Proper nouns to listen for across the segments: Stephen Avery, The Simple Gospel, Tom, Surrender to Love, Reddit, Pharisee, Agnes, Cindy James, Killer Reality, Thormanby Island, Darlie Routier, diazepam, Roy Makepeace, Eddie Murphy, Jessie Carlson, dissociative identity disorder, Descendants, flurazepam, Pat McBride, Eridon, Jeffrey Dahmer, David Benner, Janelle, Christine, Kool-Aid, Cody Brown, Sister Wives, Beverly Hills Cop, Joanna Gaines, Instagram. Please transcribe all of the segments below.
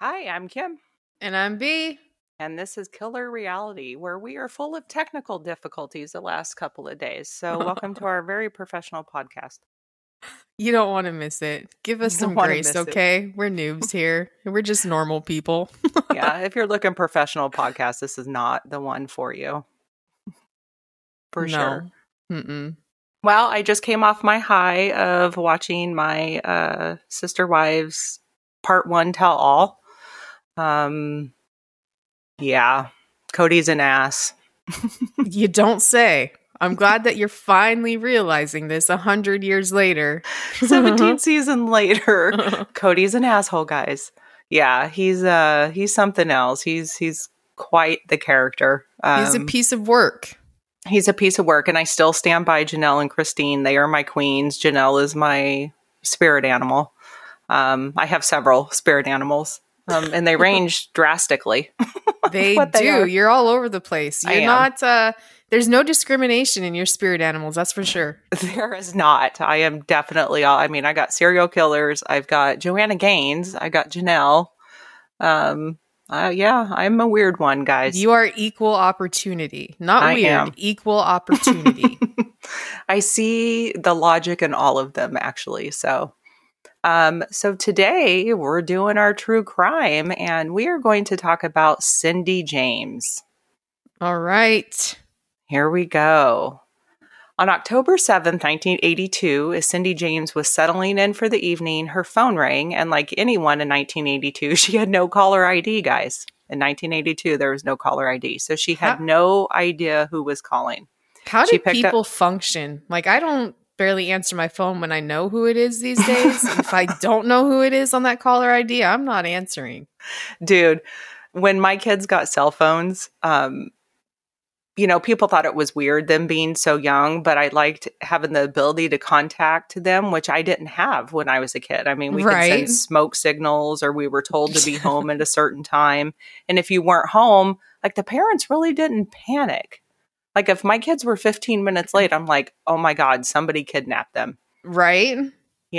Hi, I'm Kim. And I'm Bea. And this is Killer Reality, where we are full of technical difficulties the last couple of days. So welcome to our very professional podcast. You don't want to miss it. Give us some grace, okay? We're noobs here. We're just normal people. Yeah, if you're looking professional podcast, this is not the one for you. For sure. Mm-mm. Well, I just came off my high of watching my Sister Wives Part 1 Tell All. Yeah, Cody's an ass. You don't say. I'm glad that you're finally realizing this 100 years later. 17 seasons later. Cody's an asshole, guys. Yeah, he's something else. He's quite the character. He's a piece of work. He's a piece of work, and I still stand by Janelle and Christine. They are my queens. Janelle is my spirit animal. I have several spirit animals. And they range drastically. They do. You're all over the place. There's no discrimination in your spirit animals. That's for sure. There is not. I am definitely all. I mean, I got serial killers. I've got Joanna Gaines. I got Janelle. Yeah, I'm a weird one, guys. You are equal opportunity. Equal opportunity. I see the logic in all of them, actually. So today we're doing our true crime, and we are going to talk about Cindy James. All right. Here we go. On October 7th, 1982, as Cindy James was settling in for the evening, her phone rang, and like anyone in 1982, she had no caller ID, guys. In 1982, there was no caller ID, so she had no idea who was calling. How do people function? Like, I don't barely answer my phone when I know who it is these days. If I don't know who it is on that caller ID, I'm not answering. Dude, when my kids got cell phones, people thought it was weird them being so young, but I liked having the ability to contact them, which I didn't have when I was a kid. I mean, we could send smoke signals, or we were told to be home at a certain time. And if you weren't home, like, the parents really didn't panic. Like, if my kids were 15 minutes late, I'm like, oh my God, somebody kidnapped them. Right.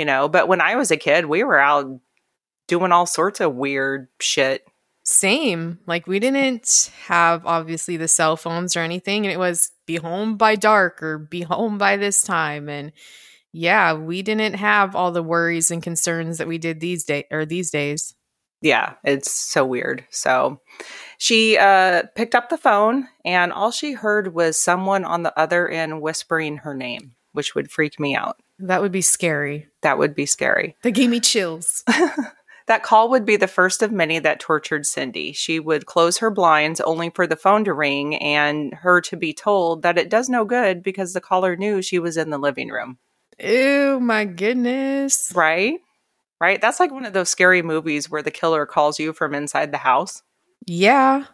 But when I was a kid, we were out doing all sorts of weird shit. Same. Like, we didn't have, obviously, the cell phones or anything. And it was be home by dark or be home by this time. And yeah, we didn't have all the worries and concerns that we did these days. Yeah, it's so weird. So she picked up the phone, and all she heard was someone on the other end whispering her name, which would freak me out. That would be scary. That gave me chills. That call would be the first of many that tortured Cindy. She would close her blinds only for the phone to ring and her to be told that it does no good because the caller knew she was in the living room. Ew, my goodness. Right? That's like one of those scary movies where the killer calls you from inside the house. Yeah.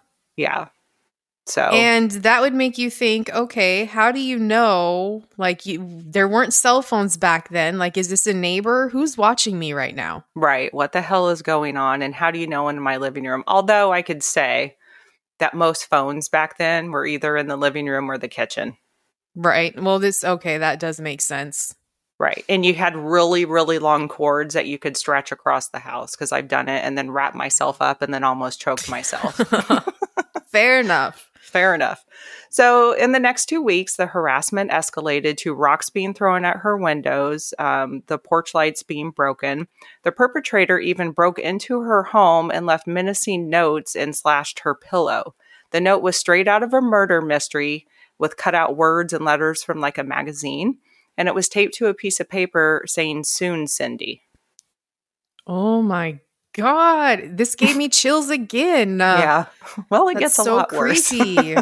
So. And that would make you think, okay, how do you know? Like, there weren't cell phones back then. Like, is this a neighbor? Who's watching me right now? Right. What the hell is going on? And how do you know in my living room? Although I could say that most phones back then were either in the living room or the kitchen. Right. Well, that does make sense. Right. And you had really, really long cords that you could stretch across the house, because I've done it and then wrapped myself up and then almost choked myself. Fair enough. So in the next 2 weeks, the harassment escalated to rocks being thrown at her windows, the porch lights being broken. The perpetrator even broke into her home and left menacing notes and slashed her pillow. The note was straight out of a murder mystery with cutout words and letters from like a magazine. And it was taped to a piece of paper saying, "Soon, Cindy." Oh, my God. This gave me chills again. Yeah. Well, it gets a lot worse. That's so creepy.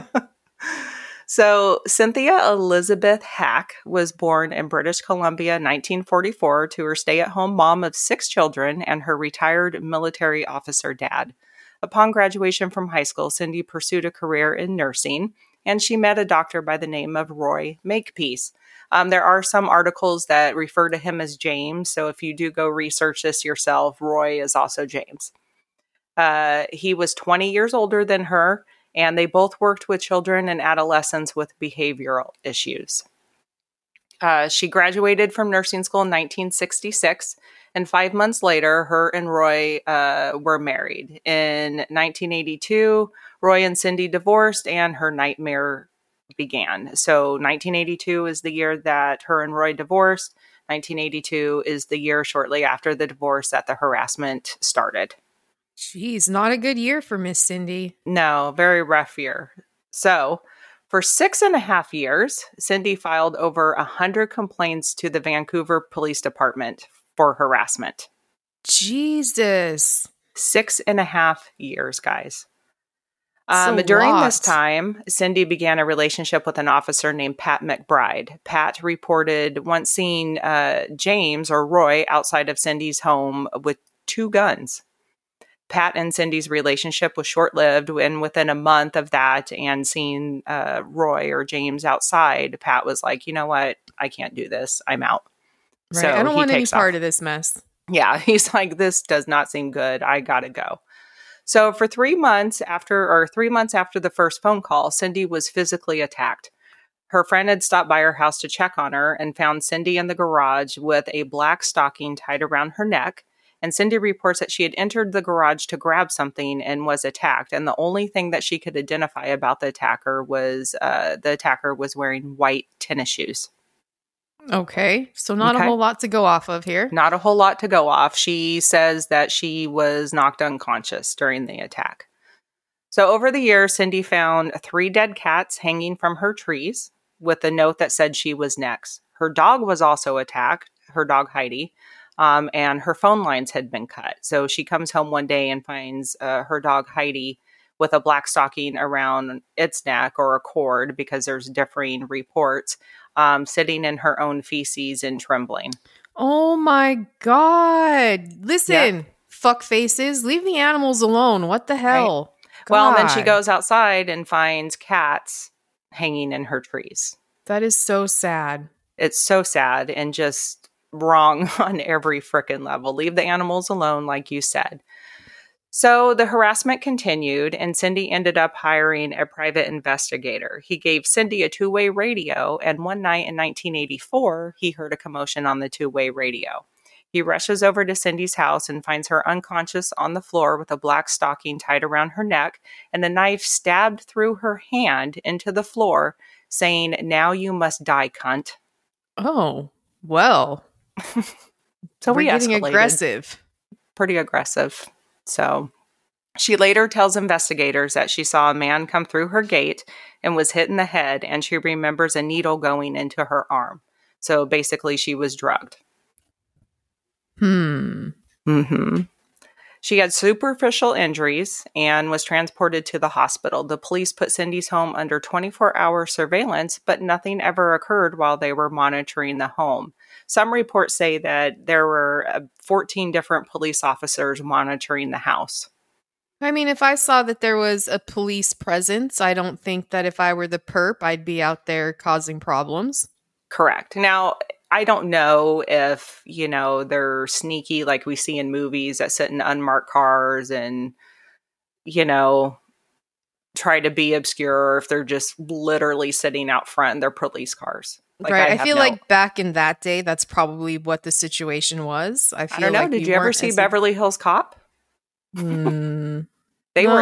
So Cynthia Elizabeth Hack was born in British Columbia, 1944, to her stay-at-home mom of 6 children and her retired military officer dad. Upon graduation from high school, Cindy pursued a career in nursing, and she met a doctor by the name of Roy Makepeace. There are some articles that refer to him as James, so if you do go research this yourself, Roy is also James. He was 20 years older than her, and they both worked with children and adolescents with behavioral issues. She graduated from nursing school in 1966, and 5 months later, her and Roy were married. In 1982, Roy and Cindy divorced, and her nightmare began. So 1982 is the year that her and Roy divorced. 1982 is the year shortly after the divorce that the harassment started. Jeez, not a good year for Miss Cindy. No, very rough year. So for 6.5 years, Cindy filed over 100 complaints to the Vancouver Police Department for harassment. Jesus. 6.5 years, guys. During this time, Cindy began a relationship with an officer named Pat McBride. Pat reported once seeing James or Roy outside of Cindy's home with 2 guns. Pat and Cindy's relationship was short-lived, and within a month of that and seeing Roy or James outside, Pat was like, you know what? I can't do this. I'm out. Right. So I don't want any part of this mess. Yeah. He's like, this does not seem good. I got to go. So for 3 months after the first phone call, Cindy was physically attacked. Her friend had stopped by her house to check on her and found Cindy in the garage with a black stocking tied around her neck. And Cindy reports that she had entered the garage to grab something and was attacked. And the only thing that she could identify about the attacker was wearing white tennis shoes. Okay. So not a whole lot to go off of here. Not a whole lot to go off. She says that she was knocked unconscious during the attack. So over the years, Cindy found 3 dead cats hanging from her trees with a note that said she was next. Her dog was also attacked, her dog Heidi, and her phone lines had been cut. So she comes home one day and finds her dog Heidi with a black stocking around its neck or a cord, because there's differing reports, sitting in her own feces and trembling. Oh my God. Listen, yeah. Fuck faces, leave the animals alone. What the hell? Right. Well, then she goes outside and finds cats hanging in her trees. That is so sad. It's so sad and just wrong on every frickin' level. Leave the animals alone, like you said. So the harassment continued, and Cindy ended up hiring a private investigator. He gave Cindy a 2-way radio, and one night in 1984, he heard a commotion on the 2-way radio. He rushes over to Cindy's house and finds her unconscious on the floor with a black stocking tied around her neck and a knife stabbed through her hand into the floor, saying, "Now you must die, cunt." Oh, well. So we're getting aggressive. Pretty aggressive. So she later tells investigators that she saw a man come through her gate and was hit in the head, and she remembers a needle going into her arm. So basically she was drugged. Mm-hmm. She had superficial injuries and was transported to the hospital. The police put Cindy's home under 24-hour surveillance, but nothing ever occurred while they were monitoring the home. Some reports say that there were 14 different police officers monitoring the house. I mean, if I saw that there was a police presence, I don't think that if I were the perp, I'd be out there causing problems. Correct. Now, I don't know if, you know, they're sneaky like we see in movies that sit in unmarked cars and, you know, try to be obscure, or if they're just literally sitting out front in their police cars. Like, right. I feel like back in that day, that's probably what the situation was. I don't know. Like, did you ever see Beverly Hills Cop? They were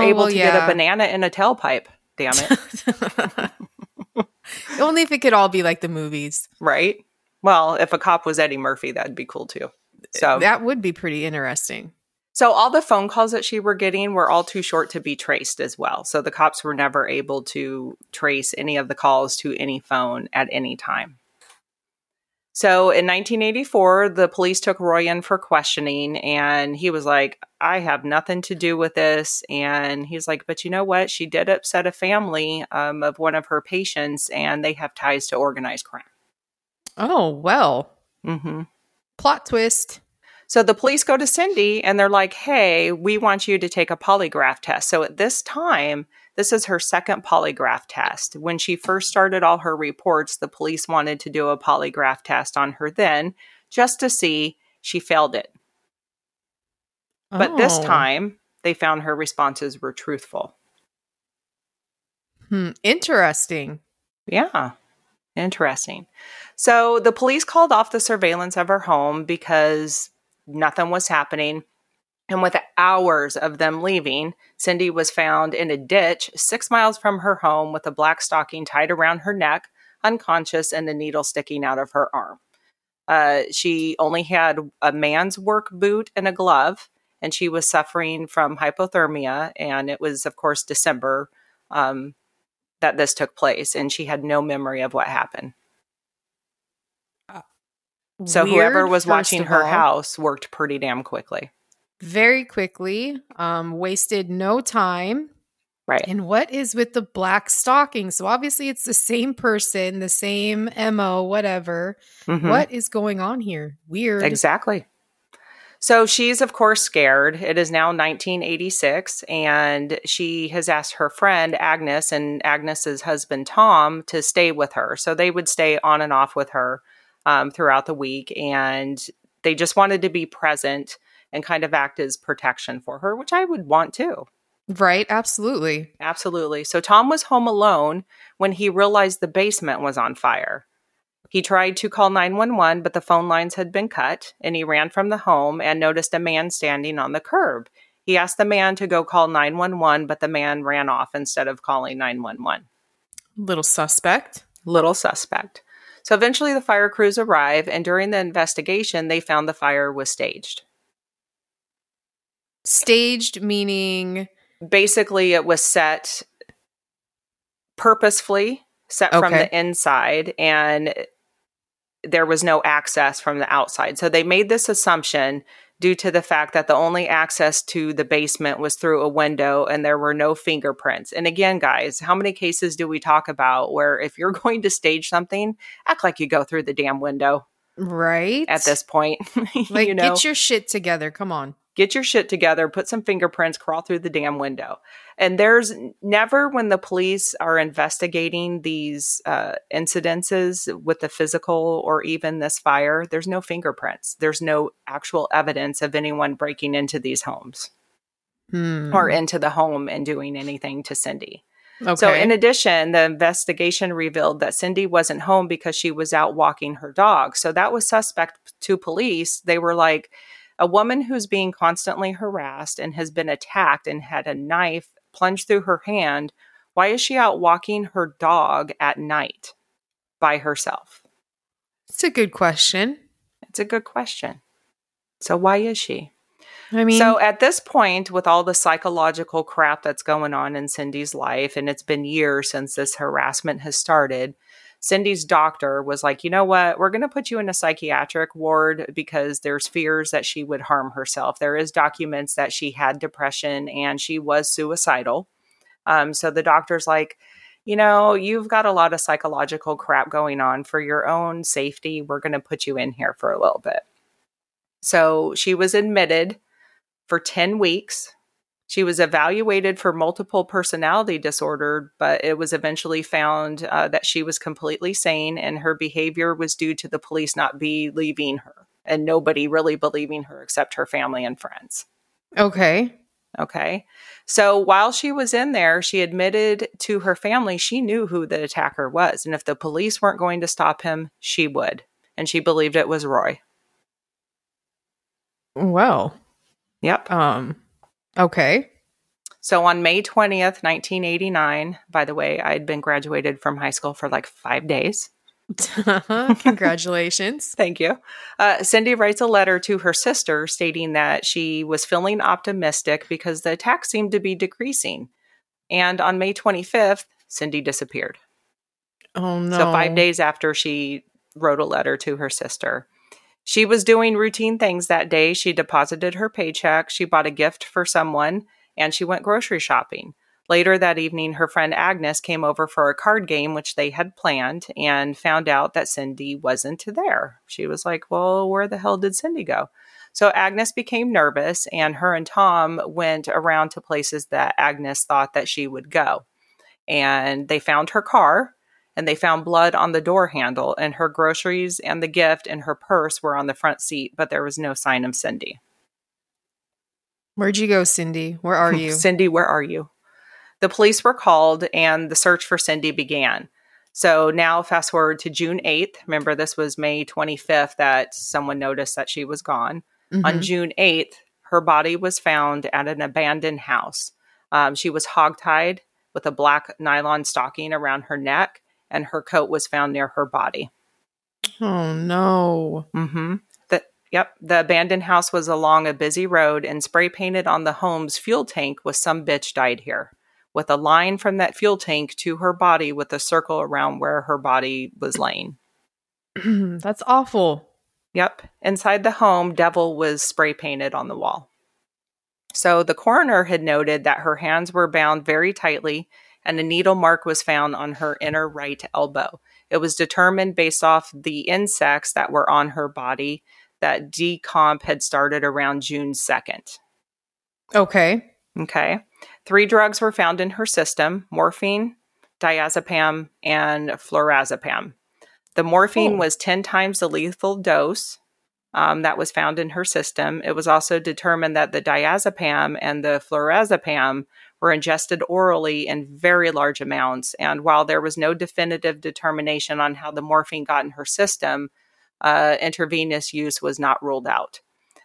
able to get a banana in a tailpipe. Damn it. Only if it could all be like the movies. Right. Well, if a cop was Eddie Murphy, that'd be cool too. So that would be pretty interesting. So all the phone calls that she were getting were all too short to be traced as well. So the cops were never able to trace any of the calls to any phone at any time. So in 1984, the police took Roy in for questioning, and he was like, I have nothing to do with this. And he's like, but you know what? She did upset a family of one of her patients, and they have ties to organized crime. Oh, well. Mm-hmm. Plot twist. So the police go to Cindy, and they're like, hey, we want you to take a polygraph test. So at this time, this is her second polygraph test. When she first started all her reports, the police wanted to do a polygraph test on her then, just to see. She failed it. Oh. But this time, they found her responses were truthful. Interesting. Yeah. Interesting. So the police called off the surveillance of her home because nothing was happening. And with hours of them leaving, Cindy was found in a ditch 6 miles from her home with a black stocking tied around her neck, unconscious, and a needle sticking out of her arm. She only had a man's work boot and a glove, and she was suffering from hypothermia. And it was, of course, December that this took place, and she had no memory of what happened. So weird, whoever was watching her house worked pretty damn quickly. Very quickly, wasted no time. Right. And what is with the black stocking? So obviously it's the same person, the same MO, whatever. Mm-hmm. What is going on here? Weird. Exactly. So she's, of course, scared. It is now 1986, and she has asked her friend, Agnes, and Agnes's husband, Tom, to stay with her. So they would stay on and off with her throughout the week, and they just wanted to be present and kind of act as protection for her, which I would want to. Right. Absolutely. Absolutely. So Tom was home alone when he realized the basement was on fire. He tried to call 911, but the phone lines had been cut, and he ran from the home and noticed a man standing on the curb. He asked the man to go call 911, but the man ran off instead of calling 911. Little suspect. Little suspect. So eventually the fire crews arrive, and during the investigation, they found the fire was staged. Staged meaning? Basically, it was set purposefully, from the inside, and there was no access from the outside. So they made this assumption due to the fact that the only access to the basement was through a window, and there were no fingerprints. And again, guys, how many cases do we talk about where if you're going to stage something, act like you go through the damn window? Right. At this point. Like, you know? Get your shit together. Come on. Get your shit together, put some fingerprints, crawl through the damn window. And there's never, when the police are investigating these incidences with the physical or even this fire, there's no fingerprints. There's no actual evidence of anyone breaking into these homes or into the home and doing anything to Cindy. Okay. So in addition, the investigation revealed that Cindy wasn't home because she was out walking her dog. So that was suspect to police. They were like, a woman who's being constantly harassed and has been attacked and had a knife plunged through her hand, why is she out walking her dog at night by herself? It's a good question. It's a good question. So why is she? I mean, so at this point, with all the psychological crap that's going on in Cindy's life, and it's been years since this harassment has started, Cindy's doctor was like, you know what? We're going to put you in a psychiatric ward because there's fears that she would harm herself. There is documents that she had depression and she was suicidal. So the doctor's like, you know, you've got a lot of psychological crap going on. For your own safety, we're going to put you in here for a little bit. So she was admitted for 10 weeks. She was evaluated for multiple personality disorder, but it was eventually found that she was completely sane, and her behavior was due to the police not believing her and nobody really believing her except her family and friends. Okay. Okay. So while she was in there, she admitted to her family she knew who the attacker was. And if the police weren't going to stop him, she would. And she believed it was Roy. Well. Yep. Okay. So on May 20th, 1989, by the way, I'd been graduated from high school for like 5 days. Congratulations. Thank you. Cindy writes a letter to her sister stating that she was feeling optimistic because the attacks seemed to be decreasing. And on May 25th, Cindy disappeared. Oh, no. So 5 days after she wrote a letter to her sister. She was doing routine things that day. She deposited her paycheck, she bought a gift for someone, and she went grocery shopping. Later that evening, her friend Agnes came over for a card game, which they had planned, and found out that Cindy wasn't there. She was like, well, where the hell did Cindy go? So Agnes became nervous, and her and Tom went around to places that Agnes thought that she would go. And they found her car, and they found blood on the door handle, and her groceries and the gift and her purse were on the front seat, but there was no sign of Cindy. Where'd you go, Cindy? Where are you? Cindy, where are you? The police were called, and the search for Cindy began. So now fast forward to June 8th. Remember, this was May 25th that someone noticed that she was gone. Mm-hmm. On June 8th, her body was found at an abandoned house. She was hogtied with a black nylon stocking around her neck, and her coat was found near her body. Oh, no. Mm-hmm. Yep. The abandoned house was along a busy road, and spray painted on the home's fuel tank was "Some bitch died here," with a line from that fuel tank to her body with a circle around where her body was laying. That's awful. Yep. Inside the home, "Devil" was spray painted on the wall. So the coroner had noted that her hands were bound very tightly, and a needle mark was found on her inner right elbow. It was determined based off the insects that were on her body that decomp had started around June 2nd. Okay. 3 drugs were found in her system: morphine, diazepam, and flurazepam. The morphine was 10 times the lethal dose that was found in her system. It was also determined that the diazepam and the flurazepam were ingested orally in very large amounts. And while there was no definitive determination on how the morphine got in her system, intravenous use was not ruled out.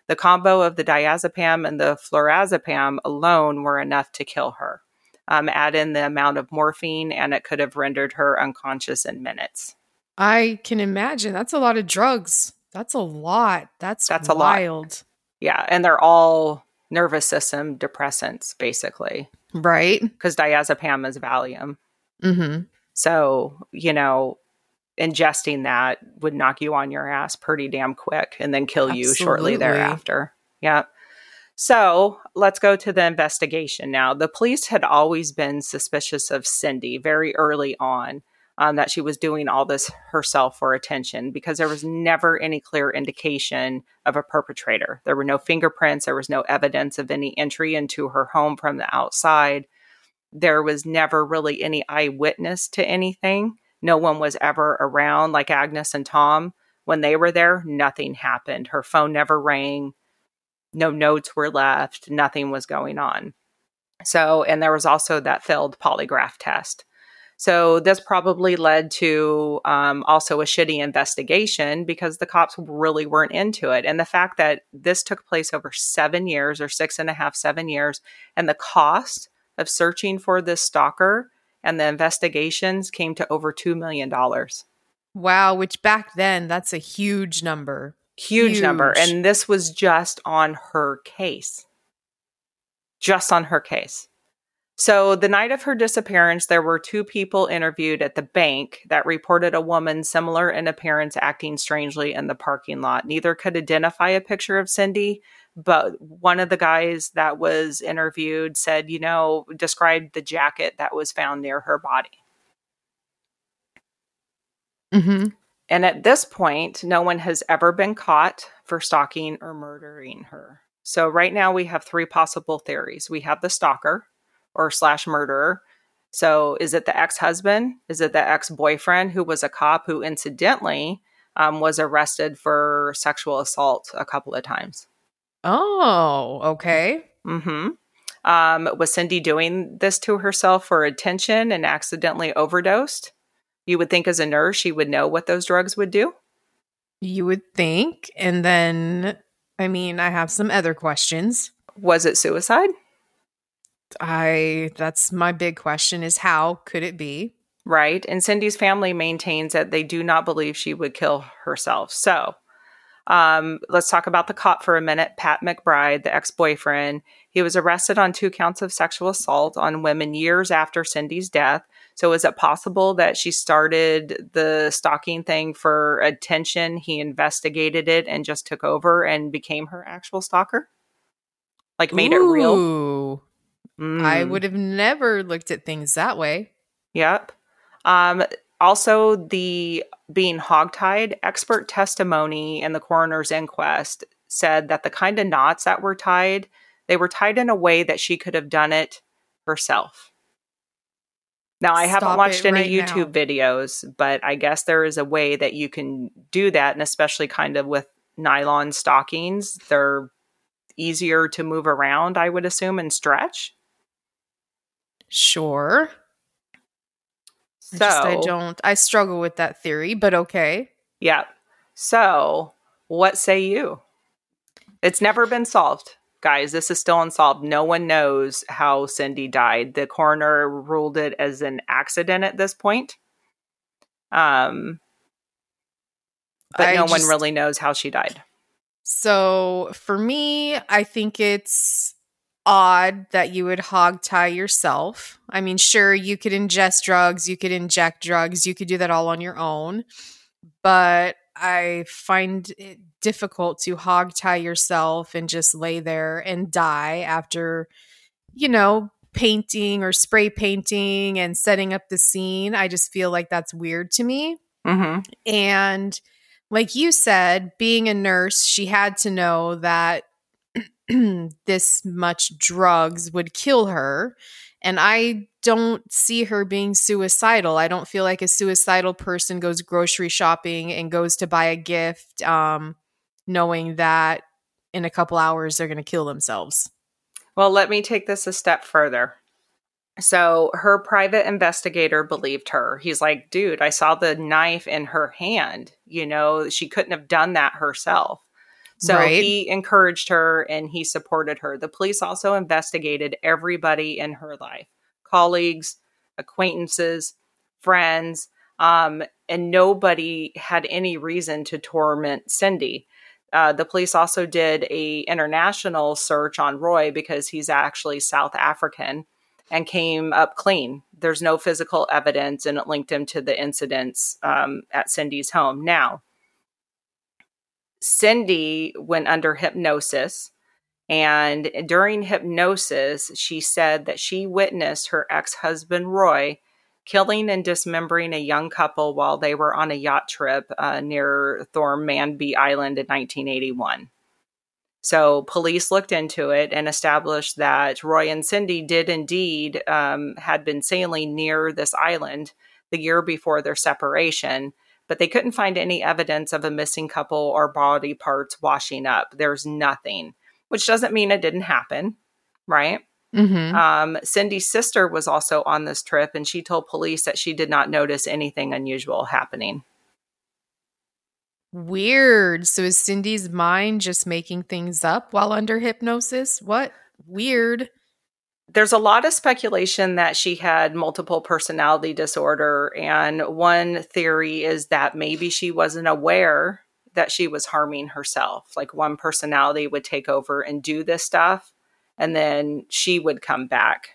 The combo of the diazepam and the flurazepam alone were enough to kill her. Add in the amount of morphine, and it could have rendered her unconscious in minutes. I can imagine. That's a lot of drugs. That's a lot. That's wild. A lot. Yeah, and they're all nervous system depressants, basically. Right. Because diazepam is Valium. Mm-hmm. So, ingesting that would knock you on your ass pretty damn quick and then kill you shortly thereafter. Yeah. So let's go to the investigation now. The police had always been suspicious of Cindy very early on, that she was doing all this herself for attention, because there was never any clear indication of a perpetrator. There were no fingerprints. There was no evidence of any entry into her home from the outside. There was never really any eyewitness to anything. No one was ever around, like Agnes and Tom. When they were there, nothing happened. Her phone never rang. No notes were left. Nothing was going on. So, and there was also that failed polygraph test. So this probably led to also a shitty investigation, because the cops really weren't into it. And the fact that this took place over 7 years, or 7 years, and the cost of searching for this stalker and the investigations came to over $2 million. Wow, which back then, that's a huge number. Huge number. And this was just on her case. Just on her case. So the night of her disappearance, there were 2 people interviewed at the bank that reported a woman similar in appearance acting strangely in the parking lot. Neither could identify a picture of Cindy, but one of the guys that was interviewed said, described the jacket that was found near her body. Mm-hmm. And at this point, no one has ever been caught for stalking or murdering her. So right now we have 3 possible theories. We have the stalker or / murderer. So is it the ex-husband? Is it the ex-boyfriend who was a cop who incidentally was arrested for sexual assault a couple of times? Oh, okay. Mm-hmm. Was Cindy doing this to herself for attention and accidentally overdosed? You would think as a nurse, she would know what those drugs would do. You would think. And then, I have some other questions. Was it suicide? That's my big question, is how could it be? Right. And Cindy's family maintains that they do not believe she would kill herself. So Let's talk about the cop for a minute. Pat McBride, the ex-boyfriend, he was arrested on 2 counts of sexual assault on women years after Cindy's death. So is it possible that she started the stalking thing for attention? He investigated it and just took over and became her actual stalker? Like made it real? I would have never looked at things that way. Yep. Also, the being hogtied, expert testimony in the coroner's inquest said that the kind of knots that were tied, they were tied in a way that she could have done it herself. Now, I haven't watched any YouTube videos, but I guess there is a way that you can do that. And especially kind of with nylon stockings, they're easier to move around, I would assume, and stretch. Sure. So I struggle with that theory, but okay. Yeah. So what say you? It's never been solved. Guys, this is still unsolved. No one knows how Cindy died. The coroner ruled it as an accident at this point. But no one really knows how she died. So for me, I think it's odd that you would hogtie yourself. I mean, sure, you could ingest drugs, you could inject drugs, you could do that all on your own. But I find it difficult to hogtie yourself and just lay there and die after, you know, painting or spray painting and setting up the scene. I just feel like that's weird to me. Mm-hmm. And like you said, being a nurse, she had to know that this much drugs would kill her. And I don't see her being suicidal. I don't feel like a suicidal person goes grocery shopping and goes to buy a gift, knowing that in a couple hours they're going to kill themselves. Well, let me take this a step further. So her private investigator believed her. He's like, dude, I saw the knife in her hand. You know, she couldn't have done that herself. So He encouraged her and he supported her. The police also investigated everybody in her life, colleagues, acquaintances, friends, and nobody had any reason to torment Cindy. The police also did an international search on Roy because he's actually South African and came up clean. There's no physical evidence and it linked him to the incidents at Cindy's home. Now, Cindy went under hypnosis, and during hypnosis, she said that she witnessed her ex-husband, Roy, killing and dismembering a young couple while they were on a yacht trip near Thormanby Island in 1981. So police looked into it and established that Roy and Cindy did indeed had been sailing near this island the year before their separation, but they couldn't find any evidence of a missing couple or body parts washing up. There's nothing, which doesn't mean it didn't happen, right? Mm-hmm. Cindy's sister was also on this trip, and she told police that she did not notice anything unusual happening. Weird. So is Cindy's mind just making things up while under hypnosis? What? Weird. There's a lot of speculation that she had multiple personality disorder. And one theory is that maybe she wasn't aware that she was harming herself. Like one personality would take over and do this stuff, and then she would come back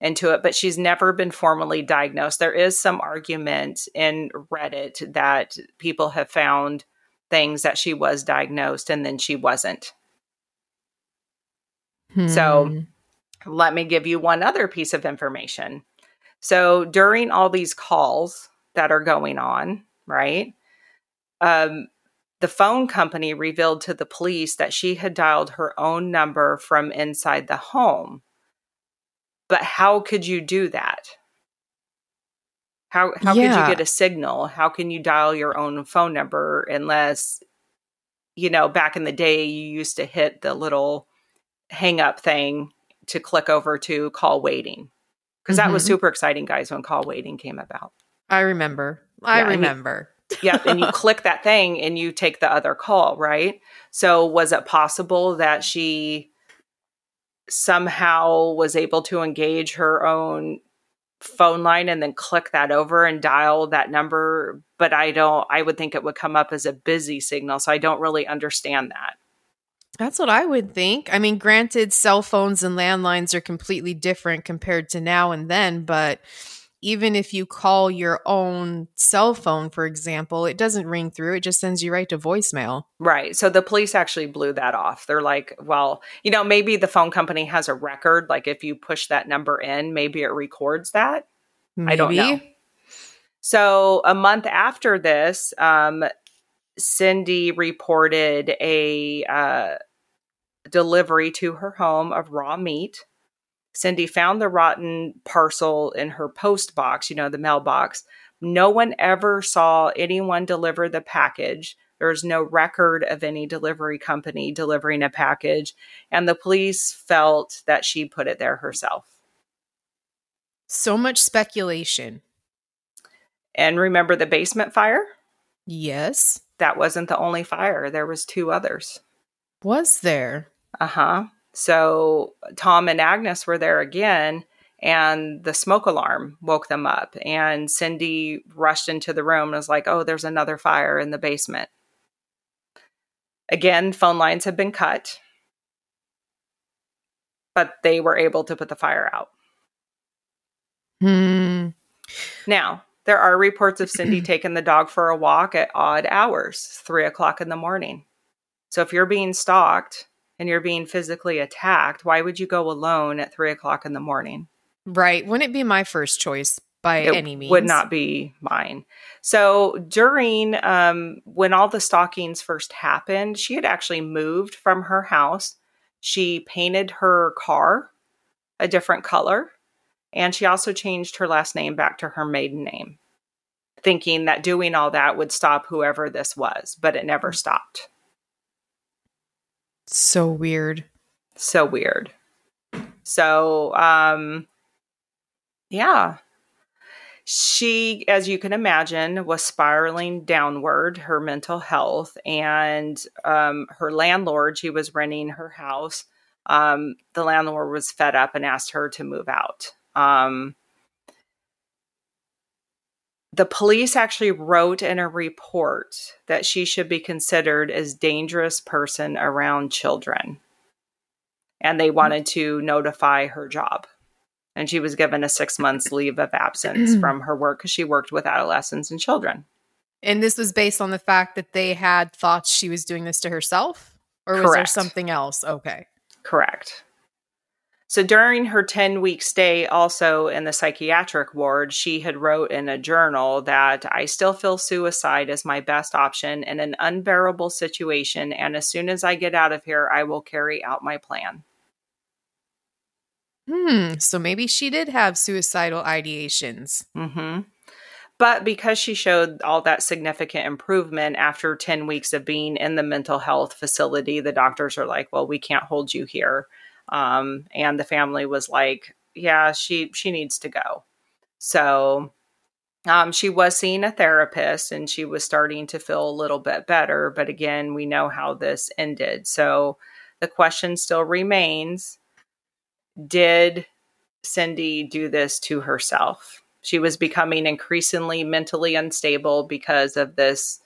into it. But she's never been formally diagnosed. There is some argument in Reddit that people have found things that she was diagnosed and then she wasn't. So let me give you one other piece of information. So during all these calls that are going on, right, the phone company revealed to the police that she had dialed her own number from inside the home. But how could you do that? How could you get a signal? How can you dial your own phone number unless, you know, back in the day you used to hit the little hang up thing to click over to call waiting, because that was super exciting, guys, when call waiting came about. I remember. Yeah. And you click that thing and you take the other call, right? So was it possible that she somehow was able to engage her own phone line and then click that over and dial that number. But I would think it would come up as a busy signal. So I don't really understand that. That's what I would think. I mean, granted, cell phones and landlines are completely different compared to now and then, but even if you call your own cell phone, for example, it doesn't ring through. It just sends you right to voicemail. Right. So the police actually blew that off. They're like, well, you know, maybe the phone company has a record. Like if you push that number in, maybe it records that. Maybe. I don't know. So a month after this, Cindy reported a delivery to her home of raw meat. Cindy found the rotten parcel in her post box, you know, the mailbox. No one ever saw anyone deliver the package. There's no record of any delivery company delivering a package. And the police felt that she put it there herself. So much speculation. And remember the basement fire? Yes. That wasn't the only fire. There was two others. Was there? Uh-huh. So Tom and Agnes were there again, and the smoke alarm woke them up. And Cindy rushed into the room and was like, oh, there's another fire in the basement. Again, phone lines had been cut, but they were able to put the fire out. Hmm. Now, there are reports of Cindy taking the dog for a walk at odd hours, 3:00 in the morning. So if you're being stalked and you're being physically attacked, why would you go alone at 3:00 in the morning? Right. Wouldn't it be my first choice by any means? It would not be mine. So during when all the stalkings first happened, she had actually moved from her house. She painted her car a different color. And she also changed her last name back to her maiden name, thinking that doing all that would stop whoever this was, but it never stopped. So weird. So weird. So, yeah. She, as you can imagine, was spiraling downward, her mental health, and her landlord, she was renting her house. The landlord was fed up and asked her to move out. The police actually wrote in a report that she should be considered as dangerous person around children. And they wanted to notify her job. And she was given a 6 months leave of absence from her work because she worked with adolescents and children. And this was based on the fact that they had thought she was doing this to herself? Or was there something else? Okay. Correct. So during her 10-week stay also in the psychiatric ward, she had wrote in a journal that I still feel suicide is my best option in an unbearable situation. And as soon as I get out of here, I will carry out my plan. So maybe she did have suicidal ideations. Mm-hmm. But because she showed all that significant improvement after 10 weeks of being in the mental health facility, the doctors are like, well, we can't hold you here. And the family was like, yeah, she needs to go. So she was seeing a therapist and she was starting to feel a little bit better. But again, we know how this ended. So the question still remains, did Cindy do this to herself? She was becoming increasingly mentally unstable because of this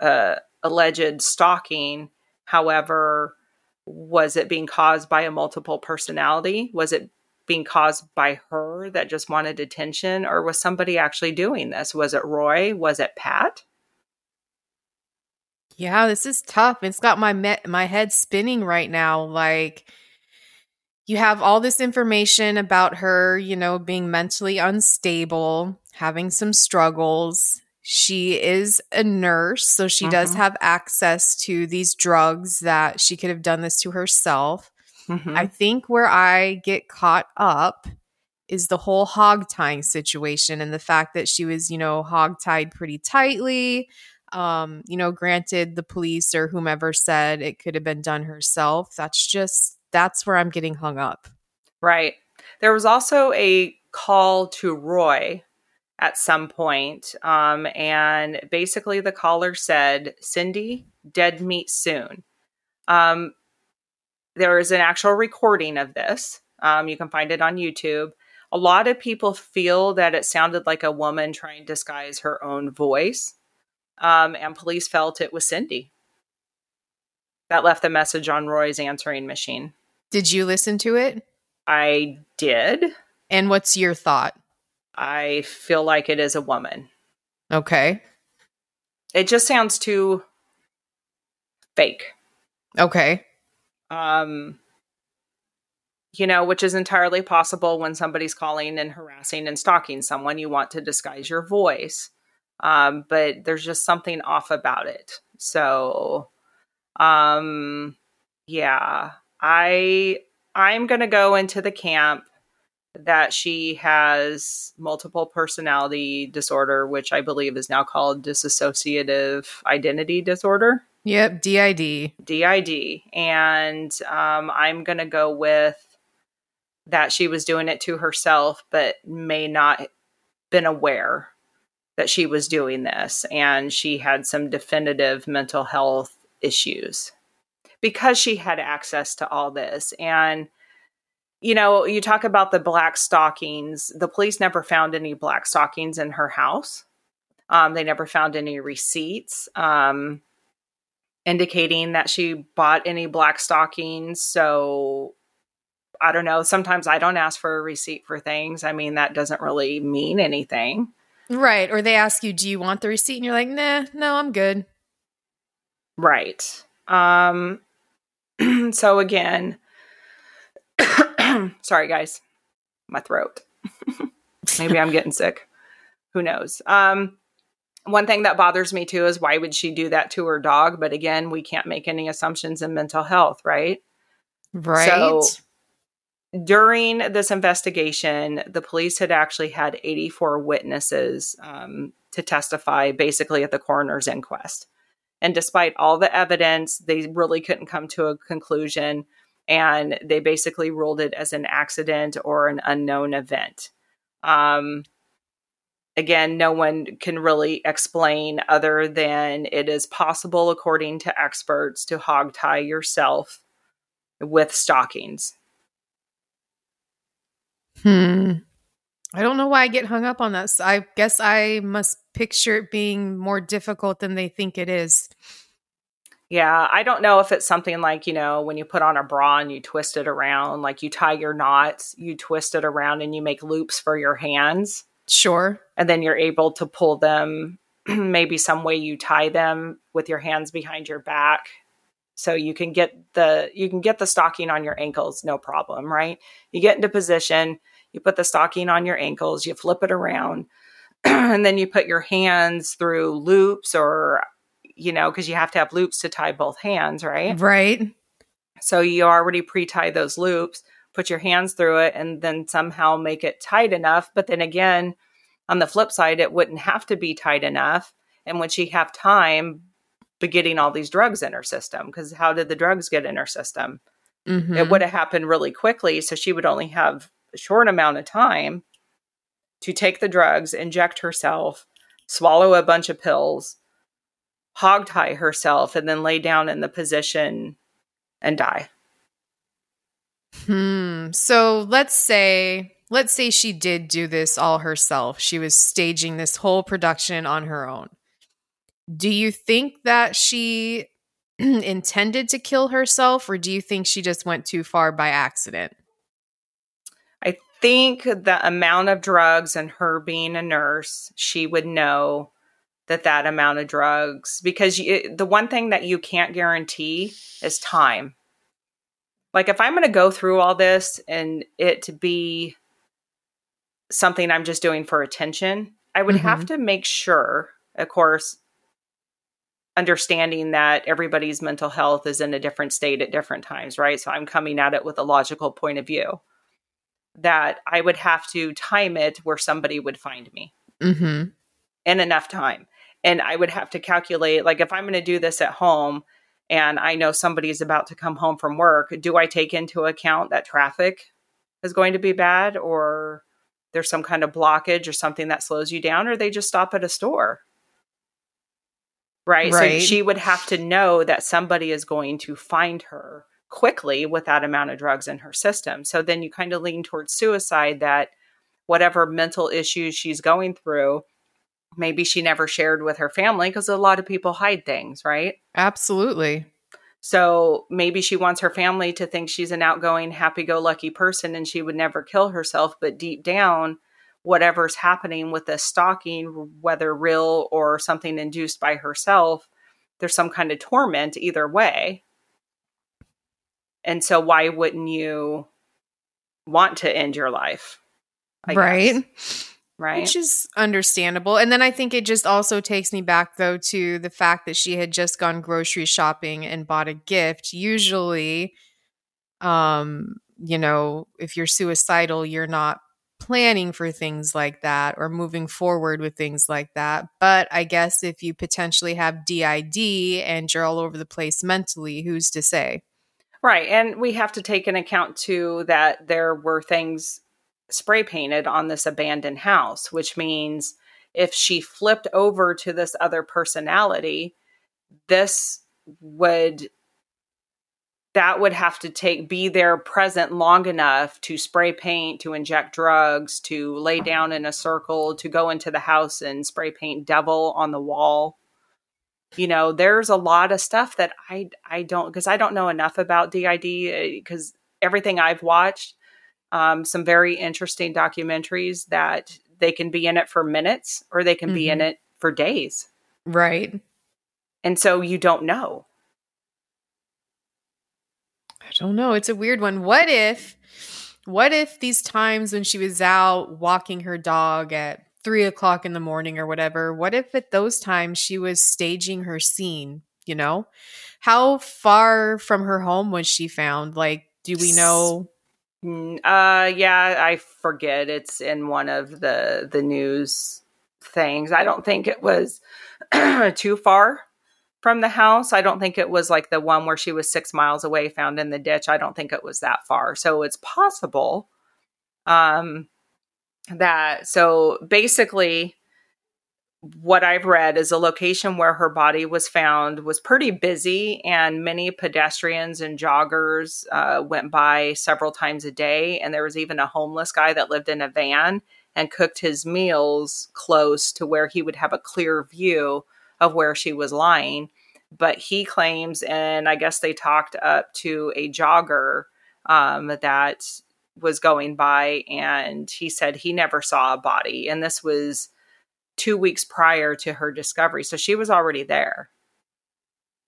alleged stalking. However, was it being caused by a multiple personality? Was it being caused by her that just wanted attention? Or was somebody actually doing this? Was it Roy? Was it Pat? Yeah, this is tough. It's got my head spinning right now. Like, you have all this information about her, you know, being mentally unstable, having some struggles. She is a nurse, so she does have access to these drugs that she could have done this to herself. I think where I get caught up is the whole hog tying situation and the fact that she was, you know, hog tied pretty tightly. You know, granted, the police or whomever said it could have been done herself. That's where I'm getting hung up. Right. There was also a call to Roy at some point. And basically the caller said, Cindy, dead meat soon. There is an actual recording of this. You can find it on YouTube. a lot of people feel that it sounded like a woman trying to disguise her own voice. And police felt it was Cindy. That left the message on Roy's answering machine. Did you listen to it? I did. And what's your thought? I feel like it is a woman. Okay. It just sounds too fake. Okay. You know, which is entirely possible when somebody's calling and harassing and stalking someone. You want to disguise your voice. But there's just something off about it. So, yeah, I'm going to go into the camp that she has multiple personality disorder, which I believe is now called dissociative identity disorder. Yep. DID. And I'm going to go with that she was doing it to herself, but may not been aware that she was doing this. And she had some definitive mental health issues because she had access to all this. And, you know, you talk about the black stockings. The police never found any black stockings in her house. They never found any receipts. Indicating that she bought any black stockings. So I don't know. Sometimes I don't ask for a receipt for things. I mean, that doesn't really mean anything. Right. Or they ask you, do you want the receipt? And you're like, nah, no, I'm good. Right. So again, sorry guys, my throat. Maybe I'm getting sick. Who knows? One thing that bothers me too is why would she do that to her dog? But again, we can't make any assumptions in mental health, right? Right. So during this investigation, the police had actually had 84 witnesses to testify basically at the coroner's inquest. And despite all the evidence, they really couldn't come to a conclusion. And they basically ruled it as an accident or an unknown event. Again, no one can really explain other than it is possible, according to experts, to hogtie yourself with stockings. I don't know why I get hung up on that. So I guess I must picture it being more difficult than they think it is. Yeah, I don't know if it's something like, you know, when you put on a bra and you twist it around, like you tie your knots, you twist it around and you make loops for your hands. Sure. And then you're able to pull them. Maybe some way you tie them with your hands behind your back. So you can get the stocking on your ankles. No problem, right? You get into position, you put the stocking on your ankles, you flip it around, and then you put your hands through loops or, you know, because you have to have loops to tie both hands, right? Right. So you already pre-tie those loops. Put your hands through it and then somehow make it tight enough. But then again, on the flip side, it wouldn't have to be tight enough. And would she have time for getting all these drugs in her system? Because how did the drugs get in her system? Mm-hmm. It would have happened really quickly. So she would only have a short amount of time to take the drugs, inject herself, swallow a bunch of pills, hogtie herself, and then lay down in the position and die. So let's say she did do this all herself. She was staging this whole production on her own. Do you think that she intended to kill herself, or do you think she just went too far by accident? I think the amount of drugs and her being a nurse, she would know that amount of drugs, because the one thing that you can't guarantee is time. Like, if I'm going to go through all this and it to be something I'm just doing for attention, I would have to make sure, of course, understanding that everybody's mental health is in a different state at different times, right? So I'm coming at it with a logical point of view, that I would have to time it where somebody would find me in enough time. And I would have to calculate, like, if I'm going to do this at home, and I know somebody's about to come home from work, do I take into account that traffic is going to be bad, or there's some kind of blockage or something that slows you down, or they just stop at a store? Right. So she would have to know that somebody is going to find her quickly with that amount of drugs in her system. So then you kind of lean towards suicide, that whatever mental issues she's going through. Maybe she never shared with her family because a lot of people hide things, right? Absolutely. So maybe she wants her family to think she's an outgoing, happy-go-lucky person and she would never kill herself. But deep down, whatever's happening with the stalking, whether real or something induced by herself, there's some kind of torment either way. And so why wouldn't you want to end your life? I guess. Right. Which is understandable. And then I think it just also takes me back, though, to the fact that she had just gone grocery shopping and bought a gift. Usually, you know, if you're suicidal, you're not planning for things like that or moving forward with things like that. But I guess if you potentially have DID and you're all over the place mentally, who's to say? Right. And we have to take into account, too, that there were things spray painted on this abandoned house, which means if she flipped over to this other personality, that would have to be there present long enough to spray paint, to inject drugs, to lay down in a circle, to go into the house and spray paint devil on the wall. You know, there's a lot of stuff that I don't know enough about DID, because everything I've watched, some very interesting documentaries that they can be in it for minutes or they can be in it for days. Right. And so you don't know. I don't know. It's a weird one. What if these times when she was out walking her dog at 3 o'clock in the morning or whatever, what if at those times she was staging her scene, you know? How far from her home was she found? Like, do we know? Yeah, I forget. It's in one of the news things. I don't think it was too far from the house. I don't think it was like the one where she was 6 miles away, found in the ditch. I don't think it was that far. So it's possible that. So basically, what I've read is the location where her body was found was pretty busy, and many pedestrians and joggers went by several times a day. And there was even a homeless guy that lived in a van and cooked his meals close to where he would have a clear view of where she was lying. But he claims, and I guess they talked up to a jogger that was going by, and he said he never saw a body. And this was 2 weeks prior to her discovery. So she was already there.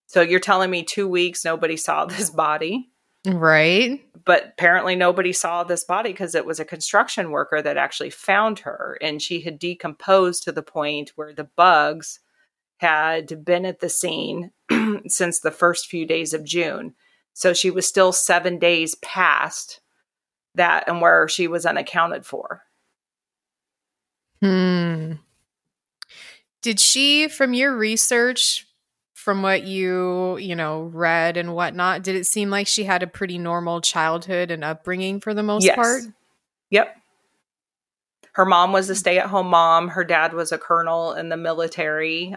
So you're telling me 2 weeks, nobody saw this body. Right. But apparently nobody saw this body because it was a construction worker that actually found her. And she had decomposed to the point where the bugs had been at the scene since the first few days of June. So she was still 7 days past that and where she was unaccounted for. Did she, from your research, from what you know, read and whatnot, did it seem like she had a pretty normal childhood and upbringing for the most part? Yep. Her mom was a stay-at-home mom. Her dad was a colonel in the military.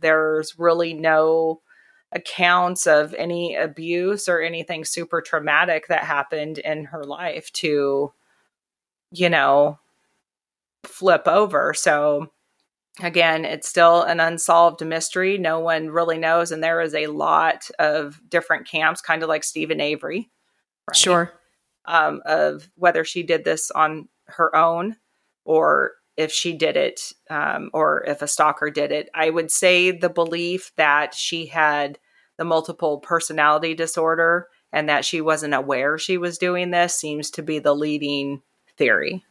There's really no accounts of any abuse or anything super traumatic that happened in her life to, you know, flip over. So again, it's still an unsolved mystery. No one really knows. And there is a lot of different camps, kind of like Stephen Avery. Right? Sure. Of whether she did this on her own or if she did it or if a stalker did it. I would say the belief that she had the multiple personality disorder and that she wasn't aware she was doing this seems to be the leading theory.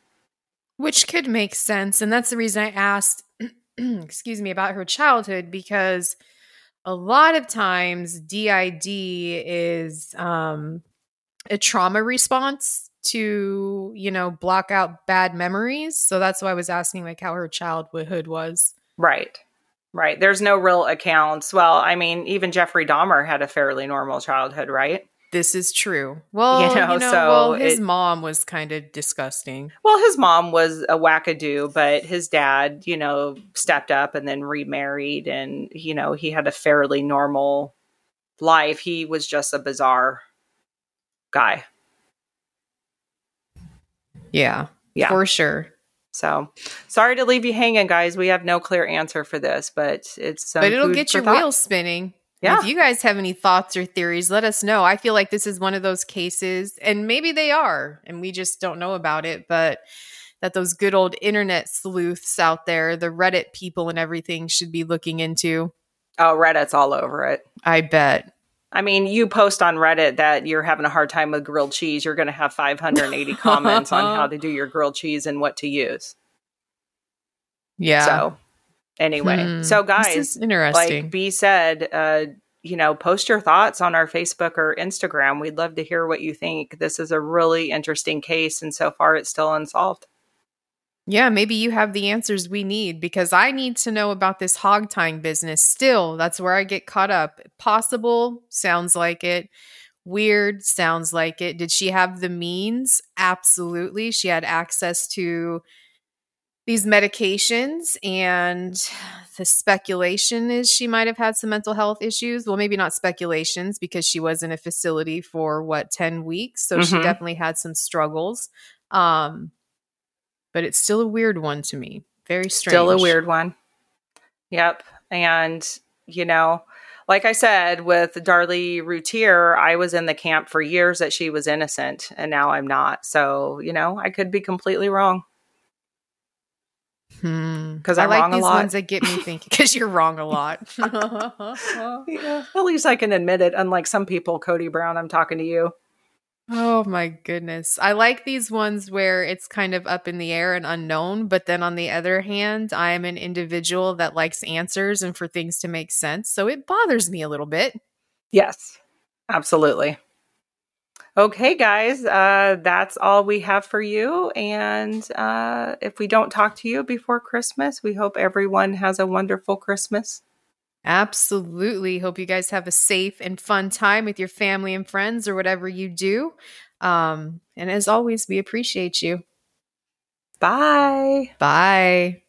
Which could make sense. And that's the reason I asked about her childhood, because a lot of times DID is a trauma response to, you know, block out bad memories. So that's why I was asking, like, how her childhood was. Right. There's no real accounts. Well, I mean, even Jeffrey Dahmer had a fairly normal childhood, right? This is true. Well, his mom was kind of disgusting. Well, his mom was a wackadoo, but his dad, you know, stepped up and then remarried. And, you know, he had a fairly normal life. He was just a bizarre guy. Yeah. Yeah. For sure. So sorry to leave you hanging, guys. We have no clear answer for this, but it's some But it'll get your wheels spinning. Yeah. If you guys have any thoughts or theories, let us know. I feel like this is one of those cases, and maybe they are, and we just don't know about it, but that those good old internet sleuths out there, the Reddit people and everything, should be looking into. Oh, Reddit's all over it. I bet. I mean, you post on Reddit that you're having a hard time with grilled cheese, you're going to have 580 comments on how to do your grilled cheese and what to use. Yeah. So anyway, so guys, this is interesting. Like B said, you know, post your thoughts on our Facebook or Instagram. We'd love to hear what you think. This is a really interesting case, and so far it's still unsolved. Yeah, maybe you have the answers we need, because I need to know about this hog tying business still. That's where I get caught up. Possible, sounds like it. Weird, sounds like it. Did she have the means? Absolutely. She had access to these medications, and the speculation is she might have had some mental health issues. Well, maybe not speculations, because she was in a facility for, 10 weeks? So she definitely had some struggles. But it's still a weird one to me. Very strange. Still a weird one. Yep. And, you know, like I said, with Darlie Routier, I was in the camp for years that she was innocent, and now I'm not. So, you know, I could be completely wrong. Because I'm like wrong a lot. I like these ones that get me thinking, because you're wrong a lot. Yeah, at least I can admit it. Unlike some people, Cody Brown, I'm talking to you. Oh my goodness. I like these ones where it's kind of up in the air and unknown, but then on the other hand, I am an individual that likes answers and for things to make sense. So it bothers me a little bit. Yes, absolutely. Okay, guys, that's all we have for you. And if we don't talk to you before Christmas, we hope everyone has a wonderful Christmas. Absolutely. Hope you guys have a safe and fun time with your family and friends, or whatever you do. And as always, we appreciate you. Bye. Bye.